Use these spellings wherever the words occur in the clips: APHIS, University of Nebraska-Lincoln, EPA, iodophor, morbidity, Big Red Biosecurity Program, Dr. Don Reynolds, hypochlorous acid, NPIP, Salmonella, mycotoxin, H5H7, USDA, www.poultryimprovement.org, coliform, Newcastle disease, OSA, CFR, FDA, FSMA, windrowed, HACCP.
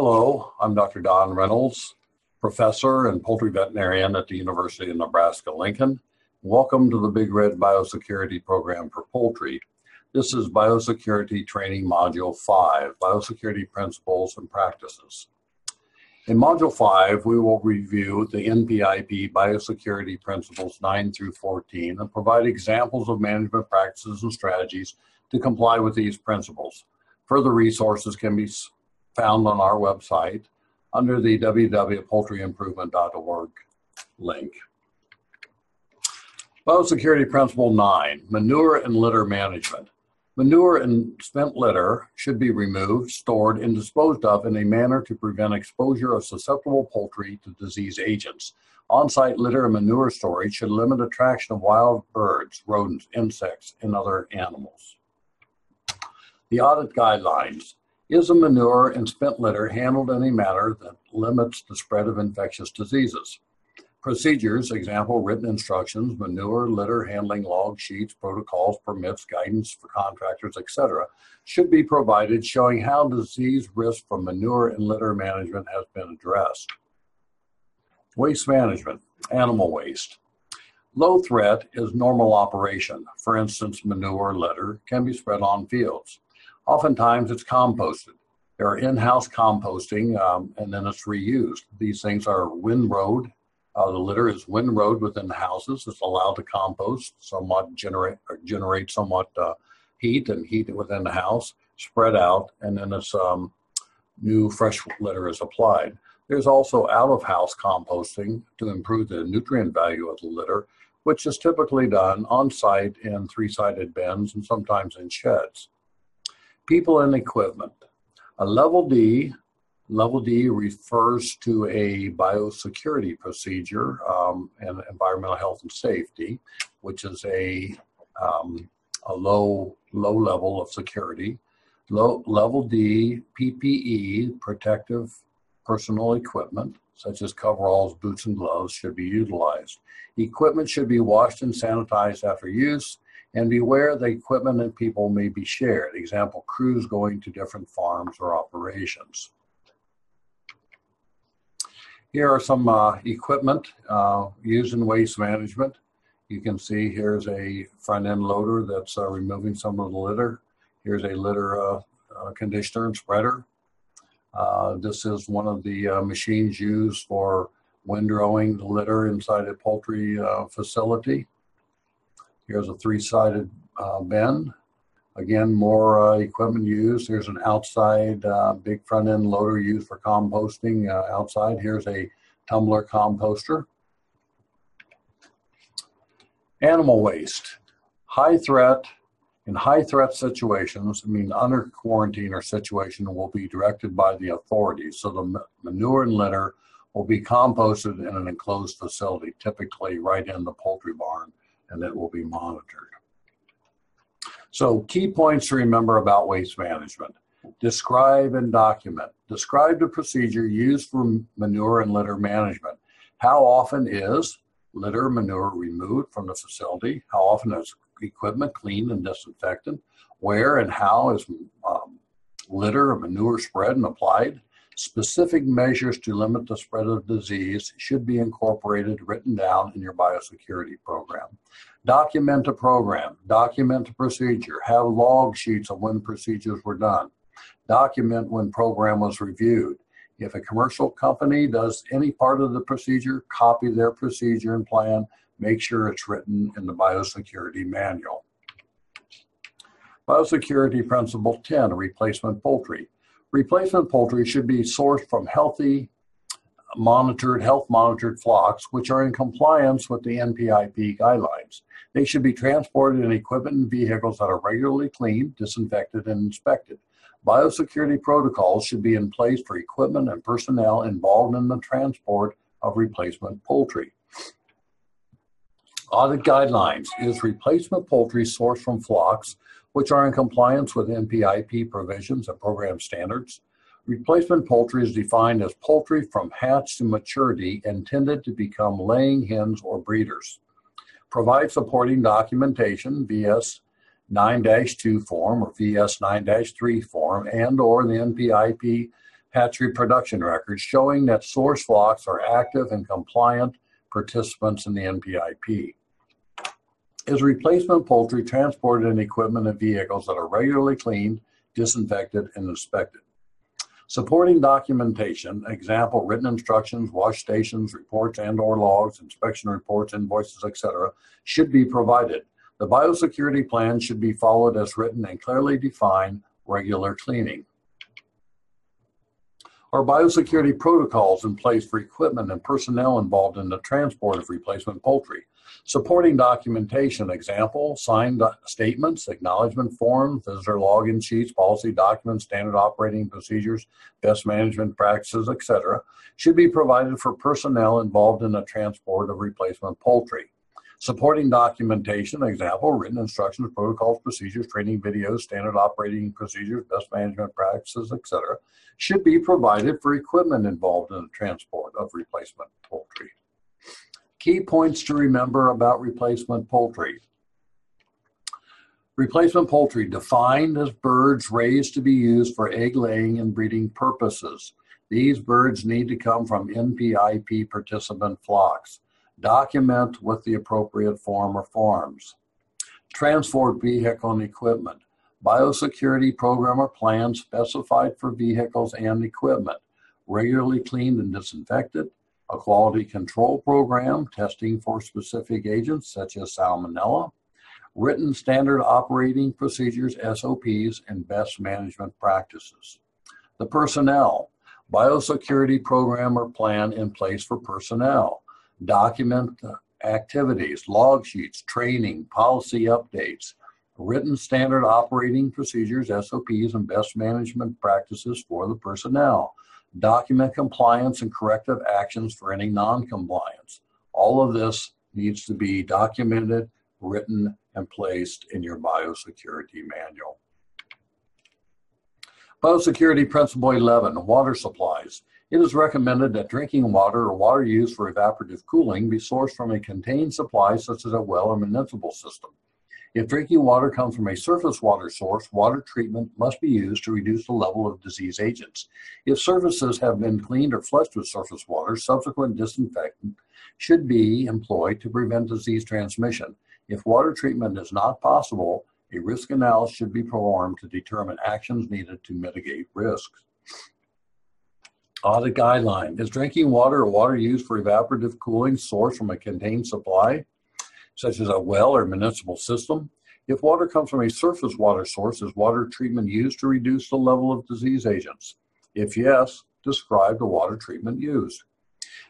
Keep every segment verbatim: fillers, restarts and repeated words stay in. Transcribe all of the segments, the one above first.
Hello, I'm Doctor Don Reynolds, professor and poultry veterinarian at the University of Nebraska-Lincoln. Welcome to the Big Red Biosecurity Program for Poultry. This is Biosecurity Training Module five, Biosecurity Principles and Practices. In Module five, we will review the N P I P Biosecurity Principles nine through fourteen and provide examples of management practices and strategies to comply with these principles. Further resources can be found on our website under the w w w dot poultry improvement dot org link. Biosecurity Principle nine, Manure and Litter Management. Manure and spent litter should be removed, stored, and disposed of in a manner to prevent exposure of susceptible poultry to disease agents. On-site litter and manure storage should limit attraction of wild birds, rodents, insects, and other animals. The audit guidelines. Is a manure and spent litter handled in a manner that limits the spread of infectious diseases? Procedures, example, written instructions, manure, litter, handling log sheets, protocols, permits, guidance for contractors, et cetera, should be provided showing how disease risk from manure and litter management has been addressed. Waste management, animal waste. Low threat is normal operation. For instance, manure, litter can be spread on fields. Oftentimes it's composted. There are in-house composting um, and then it's reused. These things are windrowed. Uh, the litter is windrowed within the houses. It's allowed to compost, somewhat generate or generate somewhat uh, heat and heat within the house, spread out, and then it's um, new fresh litter is applied. There's also out-of-house composting to improve the nutrient value of the litter, which is typically done on-site in three-sided bins and sometimes in sheds. People and equipment. A level D, level D refers to a biosecurity procedure um, and environmental health and safety, which is a, um, a low, low level of security. Low, level D, P P E, protective personal equipment, such as coveralls, boots, and gloves should be utilized. Equipment should be washed and sanitized after use. And beware, the equipment and people may be shared. Example, crews going to different farms or operations. Here are some uh, equipment uh, used in waste management. You can see here's a front end loader that's uh, removing some of the litter. Here's a litter uh, uh, conditioner and spreader. Uh, this is one of the uh, machines used for windrowing the litter inside a poultry uh, facility. Here's a three-sided uh, bin. Again, more uh, equipment used. Here's an outside uh, big front-end loader used for composting uh, outside. Here's a tumbler composter. Animal waste. High threat. In high threat situations, I mean under quarantine or situation, will be directed by the authorities. So the manure and litter will be composted in an enclosed facility, typically right in the poultry barn, and it will be monitored. So key points to remember about waste management. Describe and document. Describe the procedure used for manure and litter management. How often is litter manure removed from the facility? How often is equipment cleaned and disinfected? Where and how is um, litter or manure spread and applied? Specific measures to limit the spread of disease should be incorporated, written down in your biosecurity program. Document a program, document a procedure, have log sheets of when procedures were done. Document when program was reviewed. If a commercial company does any part of the procedure, copy their procedure and plan, make sure it's written in the biosecurity manual. Biosecurity Principle ten, Replacement Poultry. Replacement poultry should be sourced from healthy, monitored, health-monitored flocks, which are in compliance with the N P I P guidelines. They should be transported in equipment and vehicles that are regularly cleaned, disinfected, and inspected. Biosecurity protocols should be in place for equipment and personnel involved in the transport of replacement poultry. Audit guidelines. Is replacement poultry sourced from flocks which are in compliance with N P I P provisions and program standards? Replacement poultry is defined as poultry from hatch to maturity intended to become laying hens or breeders. Provide supporting documentation, V S nine dash two form or V S nine dash three form, and or the N P I P hatchery production records showing that source flocks are active and compliant participants in the N P I P. Is replacement poultry transported in equipment and vehicles that are regularly cleaned, disinfected, and inspected? Supporting documentation, example, written instructions, wash stations, reports and or logs, inspection reports, invoices, et cetera, should be provided. The biosecurity plan should be followed as written and clearly define regular cleaning. Are biosecurity protocols in place for equipment and personnel involved in the transport of replacement poultry? Supporting documentation, example, signed statements, acknowledgement forms, visitor login sheets, policy documents, standard operating procedures, best management practices, et cetera, should be provided for personnel involved in the transport of replacement poultry. Supporting documentation, example, written instructions, protocols, procedures, training videos, standard operating procedures, best management practices, et cetera, should be provided for equipment involved in the transport of replacement poultry. Key points to remember about replacement poultry. Replacement poultry defined as birds raised to be used for egg laying and breeding purposes. These birds need to come from N P I P participant flocks. Document with the appropriate form or forms. Transport vehicle and equipment. Biosecurity program or plan specified for vehicles and equipment. Regularly cleaned and disinfected. A quality control program, testing for specific agents such as salmonella, written standard operating procedures, S O Ps, and best management practices. The personnel, biosecurity program or plan in place for personnel, document activities, log sheets, training, policy updates, written standard operating procedures, S O Ps, and best management practices for the personnel. Document compliance and corrective actions for any non-compliance. All of this needs to be documented, written, and placed in your biosecurity manual. Biosecurity Principle eleven, water supplies. It is recommended that drinking water or water used for evaporative cooling be sourced from a contained supply such as a well or municipal system. If drinking water comes from a surface water source, water treatment must be used to reduce the level of disease agents. If surfaces have been cleaned or flushed with surface water, subsequent disinfectant should be employed to prevent disease transmission. If water treatment is not possible, a risk analysis should be performed to determine actions needed to mitigate risks. Audit guideline. Is drinking water or water used for evaporative cooling sourced from a contained supply, such as a well or municipal system? If water comes from a surface water source, is water treatment used to reduce the level of disease agents? If yes, describe the water treatment used.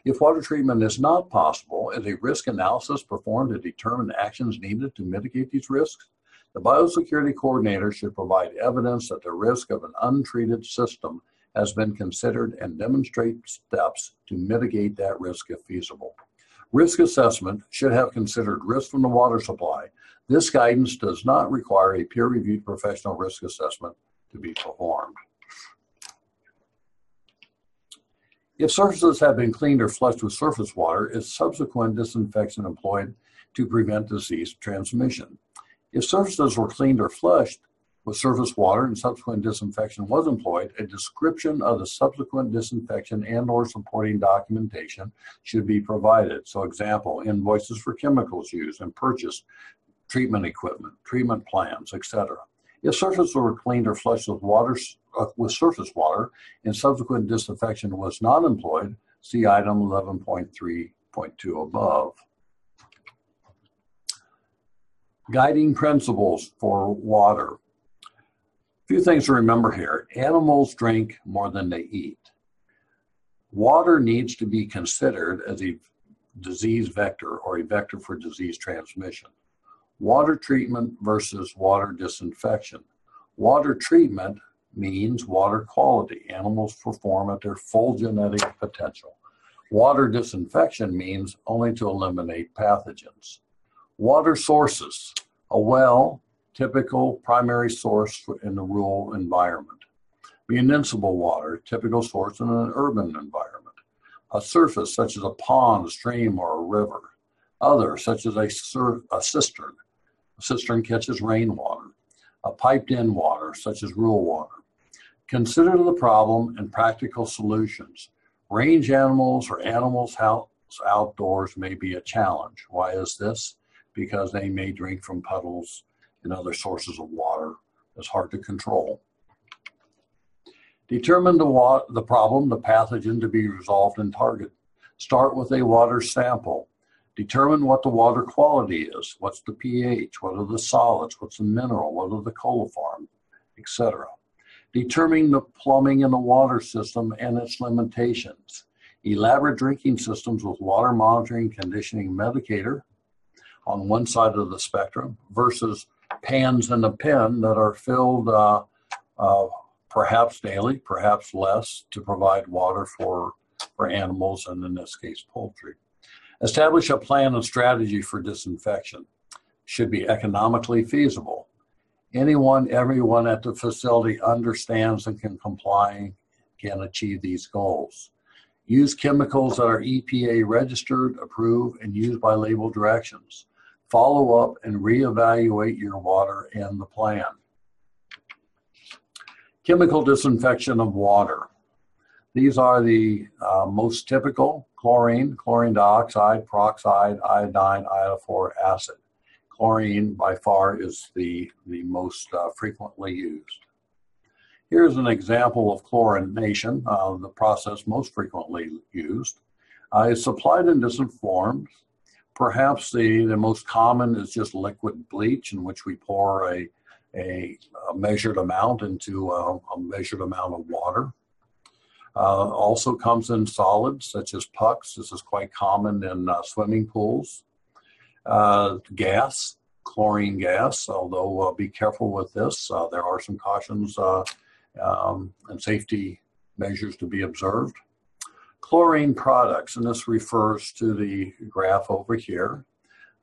If water treatment is not possible, is a risk analysis performed to determine actions needed to mitigate these risks? The biosecurity coordinator should provide evidence that the risk of an untreated system has been considered and demonstrate steps to mitigate that risk if feasible. Risk assessment should have considered risk from the water supply. This guidance does not require a peer-reviewed professional risk assessment to be performed. If surfaces have been cleaned or flushed with surface water, is subsequent disinfection employed to prevent disease transmission? If surfaces were cleaned or flushed with surface water and subsequent disinfection was employed, a description of the subsequent disinfection and or supporting documentation should be provided. So example, invoices for chemicals used and purchased, treatment equipment, treatment plans, et cetera. If surfaces were cleaned or flushed with, water, uh, with surface water and subsequent disinfection was not employed, see item eleven point three point two above. Guiding principles for water. Few things to remember here. Animals drink more than they eat. Water needs to be considered as a disease vector or a vector for disease transmission. Water treatment versus water disinfection. Water treatment means water quality. Animals perform at their full genetic potential. Water disinfection means only to eliminate pathogens. Water sources. A well, typical primary source in the rural environment. Municipal water, typical source in an urban environment. A surface such as a pond, a stream, or a river. Other, such as a, sur a cistern. A cistern catches rainwater. A piped-in water, such as rural water. Consider the problem and practical solutions. Range animals or animals housed outdoors may be a challenge. Why is this? Because they may drink from puddles and other sources of water that's hard to control. Determine the, wa- the problem, the pathogen to be resolved and targeted. Start with a water sample. Determine what the water quality is. What's the pH? What are the solids? What's the mineral? What are the coliform, et cetera. Determine the plumbing in the water system and its limitations. Elaborate drinking systems with water monitoring, conditioning, medicator on one side of the spectrum versus pans in a pen that are filled uh, uh, perhaps daily, perhaps less, to provide water for, for animals, and in this case, poultry. Establish a plan and strategy for disinfection. Should be economically feasible. Anyone, everyone at the facility understands and can comply, can achieve these goals. Use chemicals that are E P A registered, approved, and used by label directions. Follow up and reevaluate your water and the plan. Chemical disinfection of water. These are the uh, most typical: chlorine, chlorine dioxide, peroxide, iodine, iodophore acid. Chlorine by far is the, the most uh, frequently used. Here's an example of chlorination, uh, the process most frequently used. Uh, it's supplied in different forms. Perhaps the, the most common is just liquid bleach, in which we pour a, a, a measured amount into a, a measured amount of water. Uh, also comes in solids, such as pucks. This is quite common in uh, swimming pools. Uh, gas, chlorine gas, although uh, be careful with this. Uh, there are some cautions uh, Um, and safety measures to be observed. Chlorine products, and this refers to the graph over here,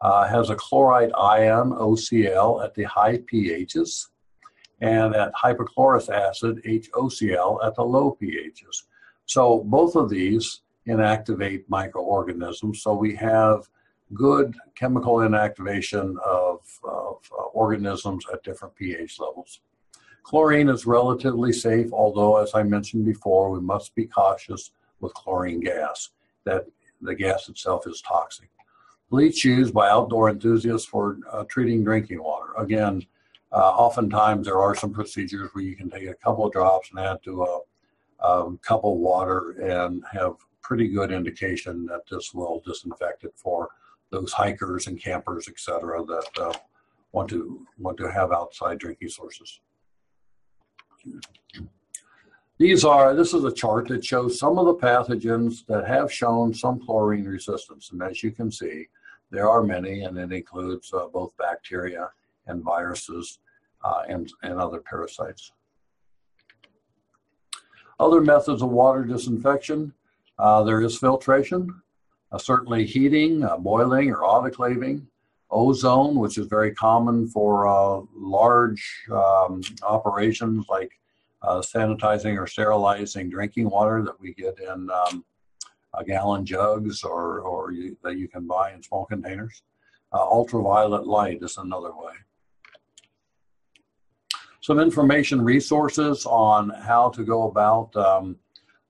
uh, has a chloride ion, O C L, at the high pHs, and at hypochlorous acid, H O C L, at the low pHs. So both of these inactivate microorganisms, so we have good chemical inactivation of, of uh, organisms at different pH levels. Chlorine is relatively safe, although, as I mentioned before, we must be cautious with chlorine gas, that the gas itself is toxic. Bleach used by outdoor enthusiasts for uh, treating drinking water. Again, uh, oftentimes there are some procedures where you can take a couple of drops and add to a, a cup of water and have pretty good indication that this will disinfect it for those hikers and campers, et cetera, that uh, want to, want to have outside drinking sources. These are, this is a chart that shows some of the pathogens that have shown some chlorine resistance. And as you can see, there are many, and it includes uh, both bacteria and viruses uh, and, and other parasites. Other methods of water disinfection, uh, there is filtration, uh, certainly heating, uh, boiling, or autoclaving. Ozone, which is very common for uh, large um, operations like uh, sanitizing or sterilizing drinking water that we get in um, a gallon jugs or, or you, that you can buy in small containers. Uh, ultraviolet light is another way. Some information resources on how to go about um,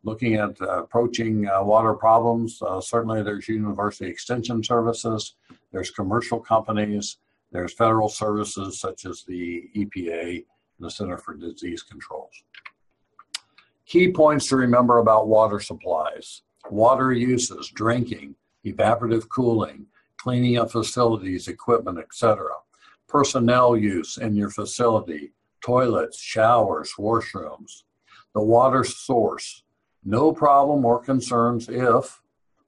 looking at uh, approaching uh, water problems. Uh, certainly there's university extension services, there's commercial companies, there's federal services such as the E P A and the Center for Disease Control. Key points to remember about water supplies: water uses, drinking, evaporative cooling, cleaning of facilities, equipment, et cetera. Personnel use in your facility, toilets, showers, washrooms. The water source. No problem or concerns if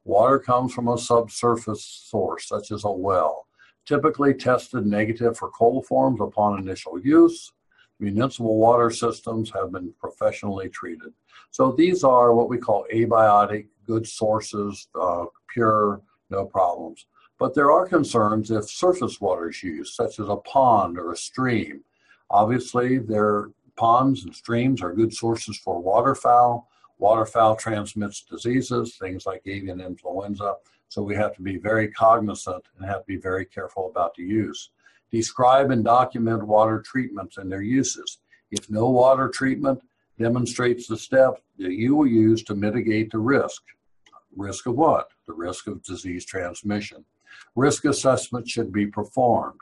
water comes from a subsurface source, such as a well. Typically tested negative for coliforms upon initial use. Municipal water systems have been professionally treated. So these are what we call abiotic, good sources, uh, pure, no problems. But there are concerns if surface water is used, such as a pond or a stream. Obviously, their ponds and streams are good sources for waterfowl. Waterfowl transmits diseases, things like avian influenza, so we have to be very cognizant and have to be very careful about the use. Describe and document water treatments and their uses. If no water treatment, demonstrates the steps that you will use to mitigate the risk. Risk of what? The risk of disease transmission. Risk assessment should be performed.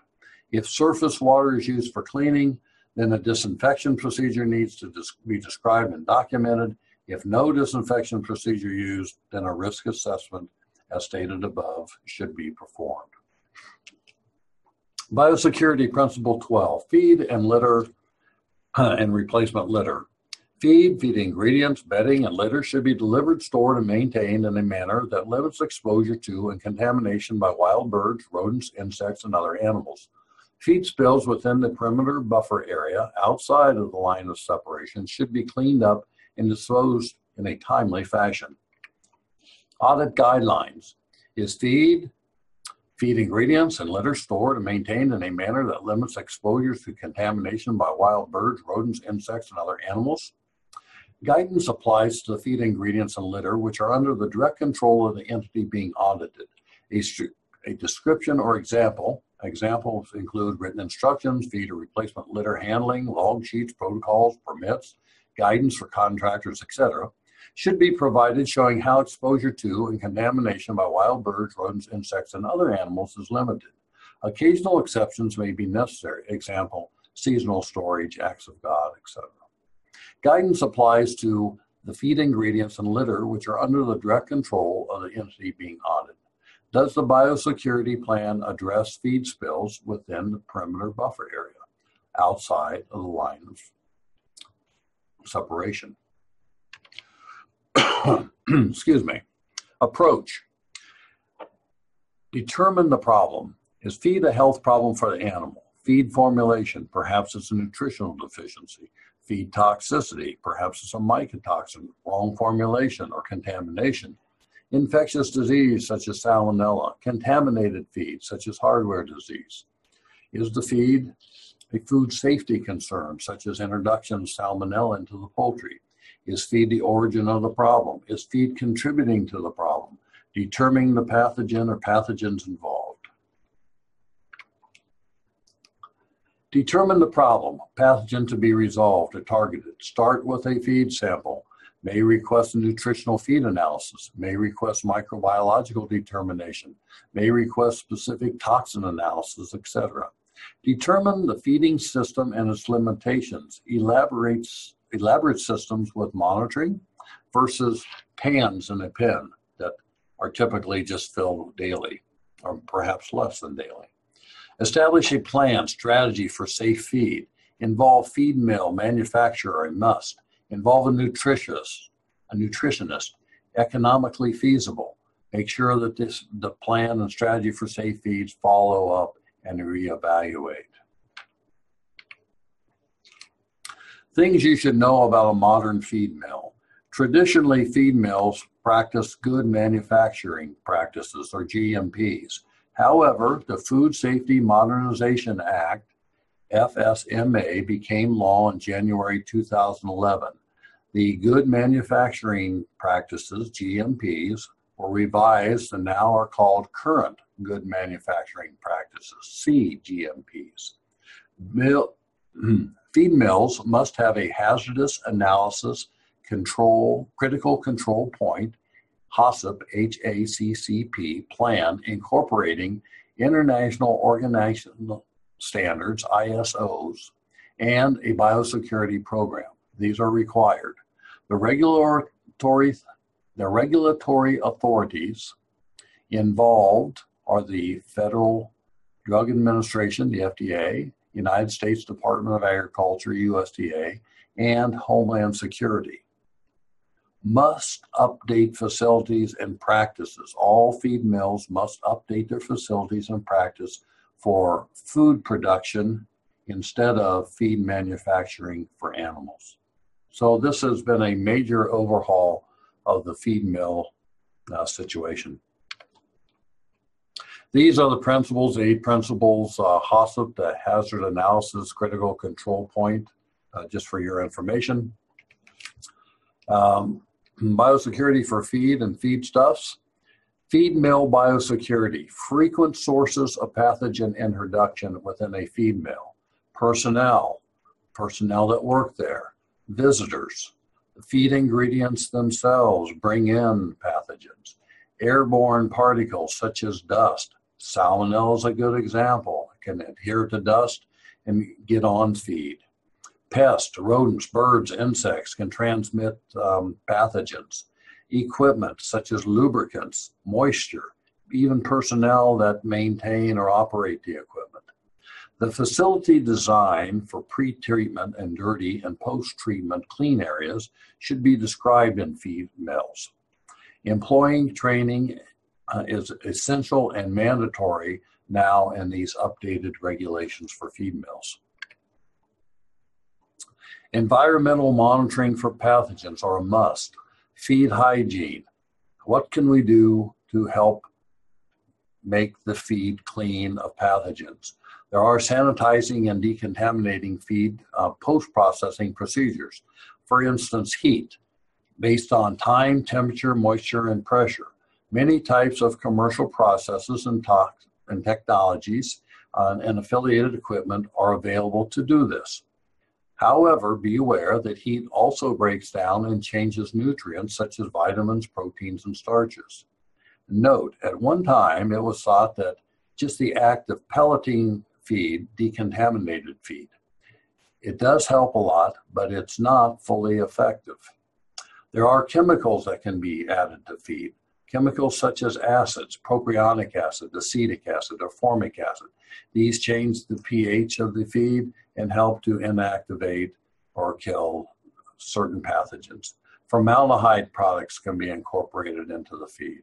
If surface water is used for cleaning, then a disinfection procedure needs to be described and documented. If no disinfection procedure used, then a risk assessment, as stated above, should be performed. Biosecurity Principle twelve, feed and litter uh, and replacement litter. Feed, feed ingredients, bedding, and litter should be delivered, stored, and maintained in a manner that limits exposure to and contamination by wild birds, rodents, insects, and other animals. Feed spills within the perimeter buffer area outside of the line of separation should be cleaned up and disposed in a timely fashion. Audit guidelines is feed, feed ingredients, and litter stored and maintained in a manner that limits exposure to contamination by wild birds, rodents, insects, and other animals. Guidance applies to the feed ingredients and litter, which are under the direct control of the entity being audited. A, a description or example, examples include written instructions, feed or replacement litter handling, log sheets, protocols, permits, guidance for contractors, et cetera, should be provided showing how exposure to and contamination by wild birds, rodents, insects, and other animals is limited. Occasional exceptions may be necessary, example, seasonal storage, acts of God, et cetera. Guidance applies to the feed ingredients and litter, which are under the direct control of the entity being audited. Does the biosecurity plan address feed spills within the perimeter buffer area outside of the line of separation? Excuse me. Approach. Determine the problem. Is feed a health problem for the animal? Feed formulation, perhaps it's a nutritional deficiency. Feed toxicity, perhaps it's a mycotoxin, wrong formulation, or contamination. Infectious disease, such as salmonella. Contaminated feed, such as hardware disease. Is the feed a food safety concern, such as introduction of salmonella into the poultry? Is feed the origin of the problem? Is feed contributing to the problem? Determining the pathogen or pathogens involved. Determine the problem, pathogen to be resolved or targeted. Start with a feed sample. May request a nutritional feed analysis. May request microbiological determination. May request specific toxin analysis, et cetera. Determine the feeding system and its limitations. Elaborates Elaborate systems with monitoring versus pans in a pen that are typically just filled daily or perhaps less than daily. Establish a plan, strategy for safe feed. Involve feed mill, manufacturer, and must. Involve a nutritionist, a nutritionist, economically feasible. Make sure that this, the plan and strategy for safe feeds follow up and reevaluate. Things you should know about a modern feed mill. Traditionally, feed mills practice good manufacturing practices, or G M Ps. However, the Food Safety Modernization Act, F S M A, became law in January two thousand eleven. The good manufacturing practices, G M Ps, were revised and now are called current good manufacturing practices, C G M Ps. Mill, feed mills must have a hazardous analysis control, critical control point, HACCP, H A C C P plan incorporating international organizational standards, I S Os, and a biosecurity program. These are required. The regulatory, the regulatory authorities involved are the Federal Drug Administration, the F D A, United States Department of Agriculture, U S D A, and Homeland Security. Must update facilities and practices. All feed mills must update their facilities and practice for food production instead of feed manufacturing for animals. So this has been a major overhaul of the feed mill uh, situation. These are the principles, eight principles, uh, HACCP, the hazard analysis, critical control point, uh, just for your information. Um, biosecurity for feed and feedstuffs. Feed mill biosecurity, frequent sources of pathogen introduction within a feed mill. Personnel, personnel that work there. visitors. The feed ingredients themselves bring in pathogens. Airborne particles such as dust. Salmonella is a good example. It can adhere to dust and get on feed. Pests, rodents, birds, insects can transmit um, pathogens. Equipment such as lubricants, moisture, even personnel that maintain or operate the equipment. The facility design for pre-treatment and dirty and post-treatment clean areas should be described in feed mills. Employing training uh, is essential and mandatory now in these updated regulations for feed mills. Environmental monitoring for pathogens are a must. Feed hygiene. What can we do to help make the feed clean of pathogens? There are sanitizing and decontaminating feed uh, post-processing procedures. For instance, heat, based on time, temperature, moisture, and pressure. Many types of commercial processes and, and technologies uh, and affiliated equipment are available to do this. However, be aware that heat also breaks down and changes nutrients such as vitamins, proteins, and starches. Note, at one time it was thought that just the act of pelleting feed decontaminated feed. It does help a lot, but it's not fully effective. There are chemicals that can be added to feed. Chemicals such as acids, propionic acid, acetic acid, or formic acid. These change the pH of the feed and help to inactivate or kill certain pathogens. Formaldehyde products can be incorporated into the feed.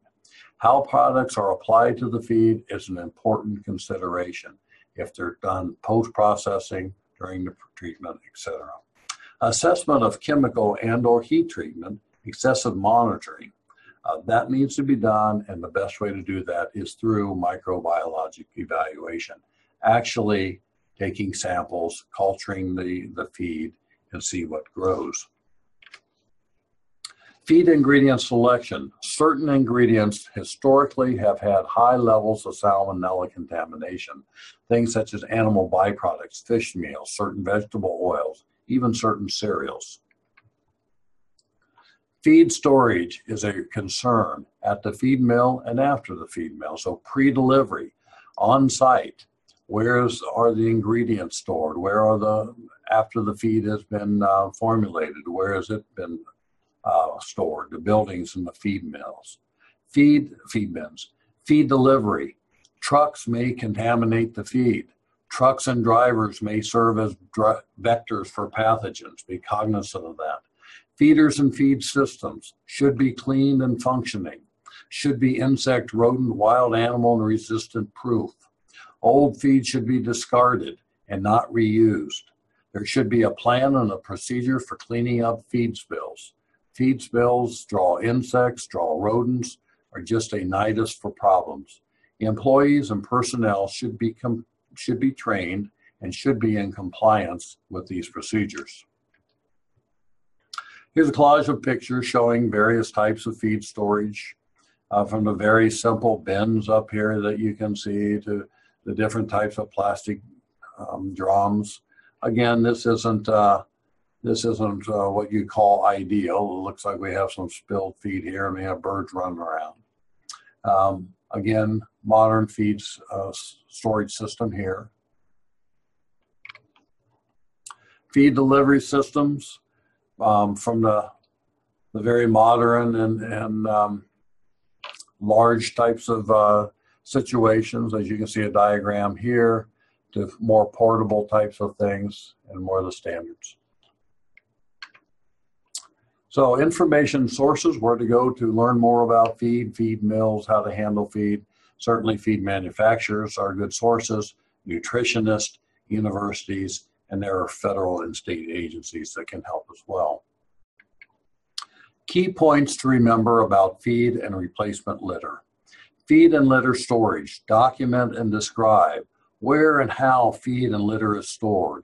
How products are applied to the feed is an important consideration if they're done post-processing, during the treatment, et cetera. Assessment of chemical and or heat treatment, excessive monitoring. Uh, that needs to be done, and the best way to do that is through microbiologic evaluation. Actually taking samples, culturing the, the feed, and see what grows. Feed ingredient selection. Certain ingredients historically have had high levels of salmonella contamination. Things such as animal byproducts, fish meal, certain vegetable oils, even certain cereals. Feed storage is a concern at the feed mill and after the feed mill. So pre-delivery, on-site, where are the ingredients stored? Where are the, after the feed has been uh, formulated, where has it been uh, stored? The buildings and the feed mills. Feed, feed bins. Feed delivery. Trucks may contaminate the feed. Trucks and drivers may serve as vectors for pathogens. Be cognizant of that. Feeders and feed systems should be cleaned and functioning, should be insect, rodent, wild animal, and resistant proof. Old feed should be discarded and not reused. There should be a plan and a procedure for cleaning up feed spills. Feed spills draw insects, draw rodents, or just a nidus for problems. Employees and personnel should be, com- should be trained and should be in compliance with these procedures. Here's a collage of pictures showing various types of feed storage, uh, from the very simple bins up here that you can see to the different types of plastic um, drums. Again, this isn't uh, this isn't uh, what you call ideal. It looks like we have some spilled feed here and we have birds running around. Um, again, modern feed uh, storage system here. Feed delivery systems. Um, from the, the very modern and, and um, large types of uh, situations, as you can see a diagram here, to more portable types of things and more of the standards. So information sources, where to go to learn more about feed, feed mills, how to handle feed. Certainly feed manufacturers are good sources, nutritionists, universities, and there are federal and state agencies that can help as well. Key points to remember about feed and replacement litter. Feed and litter storage. Document and describe where and how feed and litter is stored.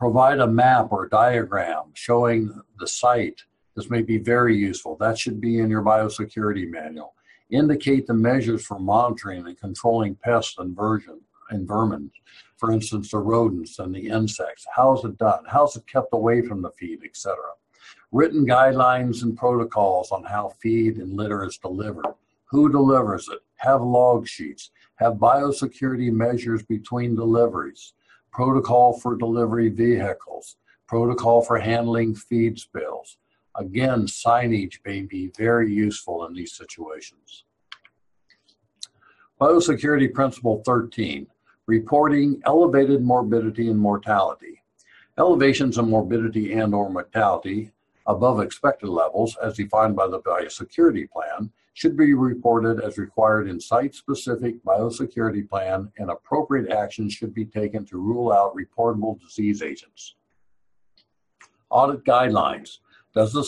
Provide a map or diagram showing the site. This may be very useful. That should be in your biosecurity manual. Indicate the measures for monitoring and controlling pests and vermin. for instance, the rodents and the insects. How's it done? How's it kept away from the feed, et cetera? Written guidelines and protocols on how feed and litter is delivered. Who delivers it? Have log sheets. Have biosecurity measures between deliveries. Protocol for delivery vehicles. Protocol for handling feed spills. Again, signage may be very useful in these situations. Biosecurity Principle thirteen, reporting elevated morbidity and mortality. Elevations in morbidity and or mortality above expected levels, as defined by the biosecurity plan, should be reported as required in site-specific biosecurity plan, and appropriate actions should be taken to rule out reportable disease agents. Audit guidelines. Does the,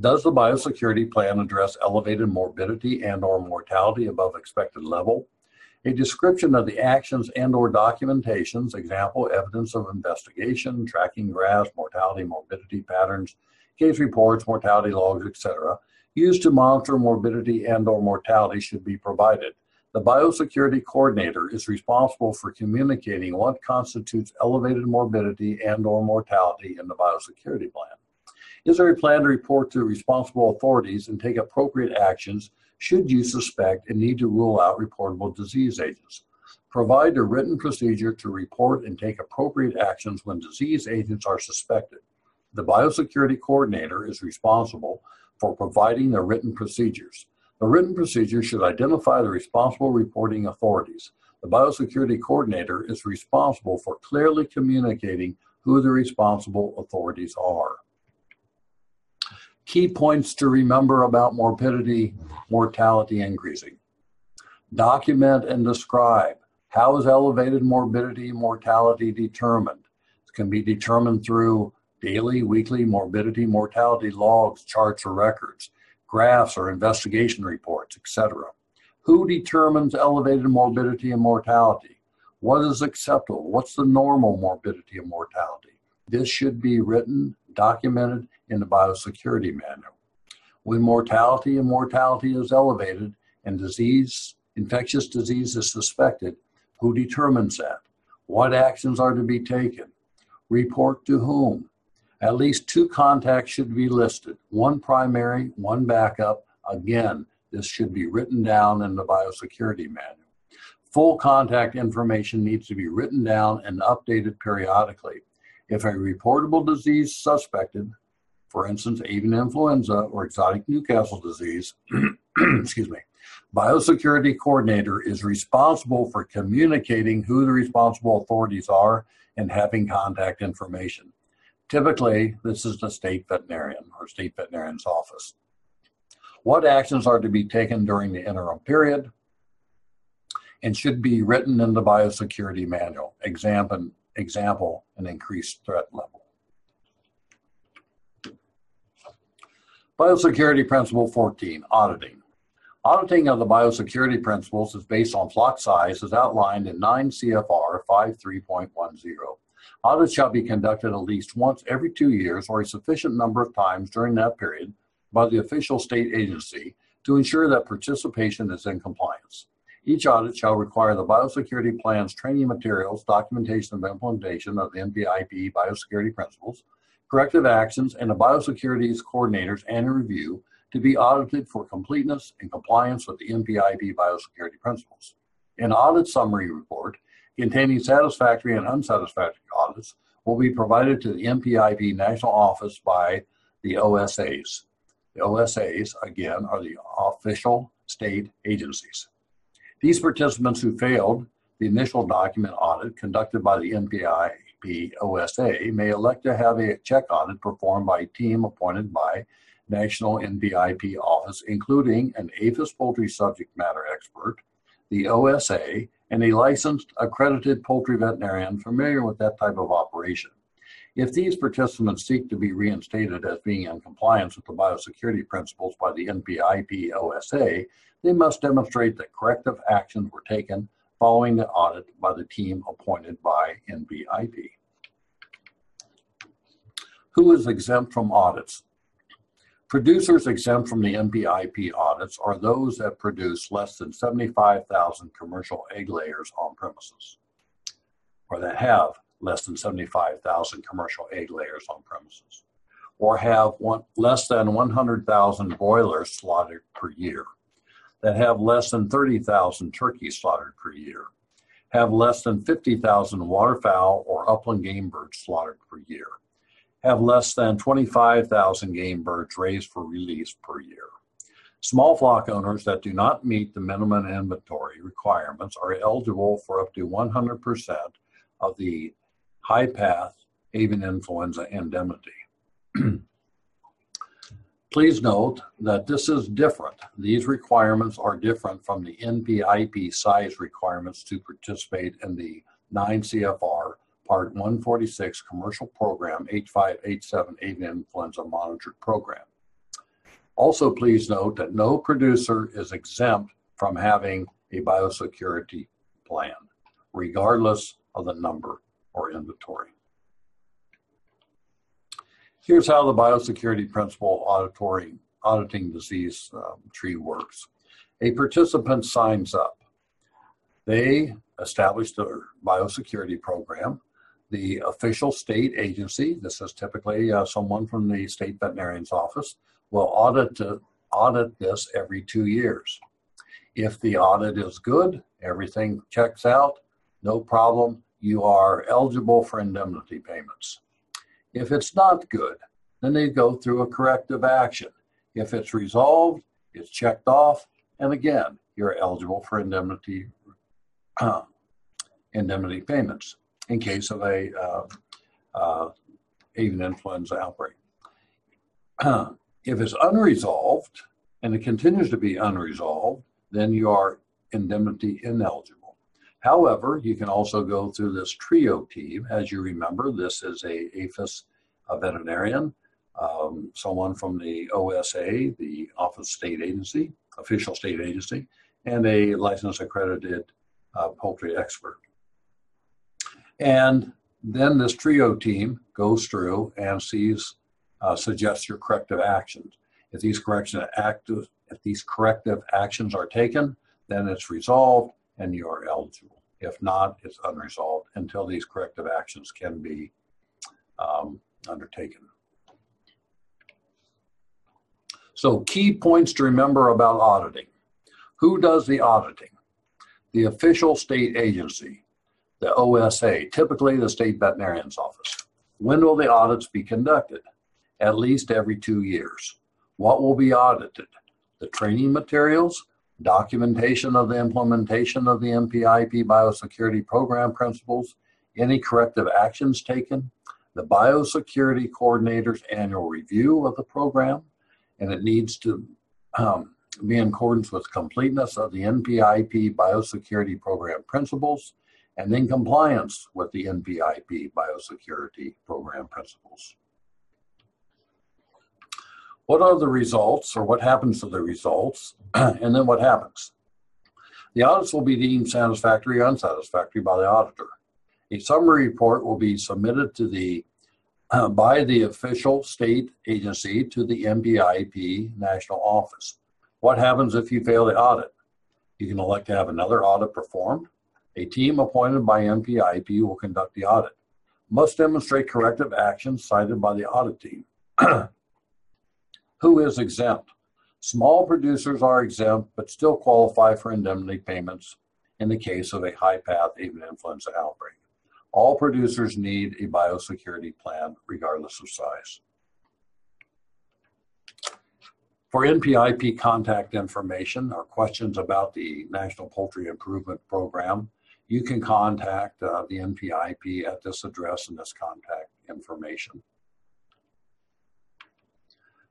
does the biosecurity plan address elevated morbidity and or mortality above expected level? A description of the actions and or documentations, example, evidence of investigation, tracking graphs, mortality, morbidity patterns, case reports, mortality logs, et cetera, used to monitor morbidity and or mortality should be provided. The biosecurity coordinator is responsible for communicating what constitutes elevated morbidity and or mortality in the biosecurity plan. Is there a plan to report to responsible authorities and take appropriate actions should you suspect and need to rule out reportable disease agents? Provide a written procedure to report and take appropriate actions when disease agents are suspected. The biosecurity coordinator is responsible for providing the written procedures. The written procedure should identify the responsible reporting authorities. The biosecurity coordinator is responsible for clearly communicating who the responsible authorities are. Key points to remember about morbidity, mortality increasing. Document and describe. How is elevated morbidity and mortality determined? It can be determined through daily, weekly morbidity, mortality logs, charts or records, graphs or investigation reports, et cetera. Who determines elevated morbidity and mortality? What is acceptable? What's the normal morbidity and mortality? This should be written, documented in the biosecurity manual. When mortality and mortality is elevated and disease, infectious disease is suspected, who determines that? What actions are to be taken? Report to whom? At least two contacts should be listed, one primary, one backup. Again, this should be written down in the biosecurity manual. Full contact information needs to be written down and updated periodically. If a reportable disease suspected, for instance, avian influenza or exotic Newcastle disease, excuse me, biosecurity coordinator is responsible for communicating who the responsible authorities are and having contact information. Typically, this is the state veterinarian or state veterinarian's office. What actions are to be taken during the interim period and should be written in the biosecurity manual. Example, example, an increased threat level. Biosecurity Principle fourteen, Auditing. Auditing of the biosecurity principles is based on flock size as outlined in nine C F R fifty-three point ten. Audits shall be conducted at least once every two years or a sufficient number of times during that period by the official state agency to ensure that participation is in compliance. Each audit shall require the biosecurity plan's training materials, documentation of implementation of the N P I P biosecurity principles, corrective actions, and the biosecurity's coordinators and review to be audited for completeness and compliance with the N P I P biosecurity principles. An audit summary report containing satisfactory and unsatisfactory audits will be provided to the N P I P National Office by the O S As. The O S As, again, are the official state agencies. These participants who failed the initial document audit conducted by the N P I P O S A may elect to have a check audit performed by a team appointed by National N P I P Office, including an APHIS poultry subject matter expert, the O S A, and a licensed accredited poultry veterinarian familiar with that type of operation. If these participants seek to be reinstated as being in compliance with the biosecurity principles by the N P I P O S A, they must demonstrate that corrective actions were taken following the audit by the team appointed by N P I P. Who is exempt from audits? Producers exempt from the N P I P audits are those that produce less than seventy-five thousand commercial egg layers on premises. or that have less than seventy-five thousand commercial egg layers on premises, or have one, less than one hundred thousand broilers slaughtered per year, that have less than thirty thousand turkeys slaughtered per year, have less than fifty thousand waterfowl or upland game birds slaughtered per year, have less than twenty-five thousand game birds raised for release per year. Small flock owners that do not meet the minimum inventory requirements are eligible for up to one hundred percent of the high path avian influenza indemnity. Please note that this is different. These requirements are different from the N P I P size requirements to participate in the nine C F R Part one forty-six Commercial Program H five H seven Avian Influenza Monitored Program. Also, please note that no producer is exempt from having a biosecurity plan, regardless of the number or inventory. Here's how the biosecurity principle auditory, auditing disease um, tree works. A participant signs up. They establish their biosecurity program. The official state agency, this is typically uh, someone from the state veterinarian's office, will audit, uh, audit this every two years. If the audit is good, everything checks out, no problem, you are eligible for indemnity payments. If it's not good, then they go through a corrective action. If it's resolved, it's checked off, and again, you're eligible for indemnity uh, indemnity payments in case of a uh, uh, avian influenza outbreak. If it's unresolved, and it continues to be unresolved, then you are indemnity ineligible. However, you can also go through this TRIO team. As you remember, this is a APHIS a veterinarian, um, someone from the O S A, the Office State Agency, official state agency, and a licensed accredited uh, poultry expert. And then this TRIO team goes through and sees, uh, suggests your corrective actions. If these correction active, if these corrective actions are taken, then it's resolved, and you are eligible. If not, it's unresolved until these corrective actions can be um, undertaken. So key points to remember about auditing. Who does the auditing? The official state agency, the O S A, typically the state veterinarian's office. When will the audits be conducted? At least every two years. What will be audited? The training materials, documentation of the implementation of the N P I P biosecurity program principles, any corrective actions taken, the biosecurity coordinator's annual review of the program, and it needs to um, be in accordance with completeness of the N P I P biosecurity program principles, and then compliance with the N P I P biosecurity program principles. What are the results, or what happens to the results, and then what happens? The audits will be deemed satisfactory or unsatisfactory by the auditor. A summary report will be submitted to the, uh, by the official state agency to the N P I P national office. What happens if you fail the audit? You can elect to have another audit performed. A team appointed by N P I P will conduct the audit. Must demonstrate corrective actions cited by the audit team. Who is exempt? Small producers are exempt, but still qualify for indemnity payments in the case of a high-path avian influenza outbreak. All producers need a biosecurity plan, regardless of size. For N P I P contact information or questions about the National Poultry Improvement Program, you can contact uh, the N P I P at this address and this contact information.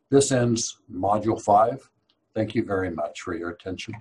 This ends Module five. Thank you very much for your attention.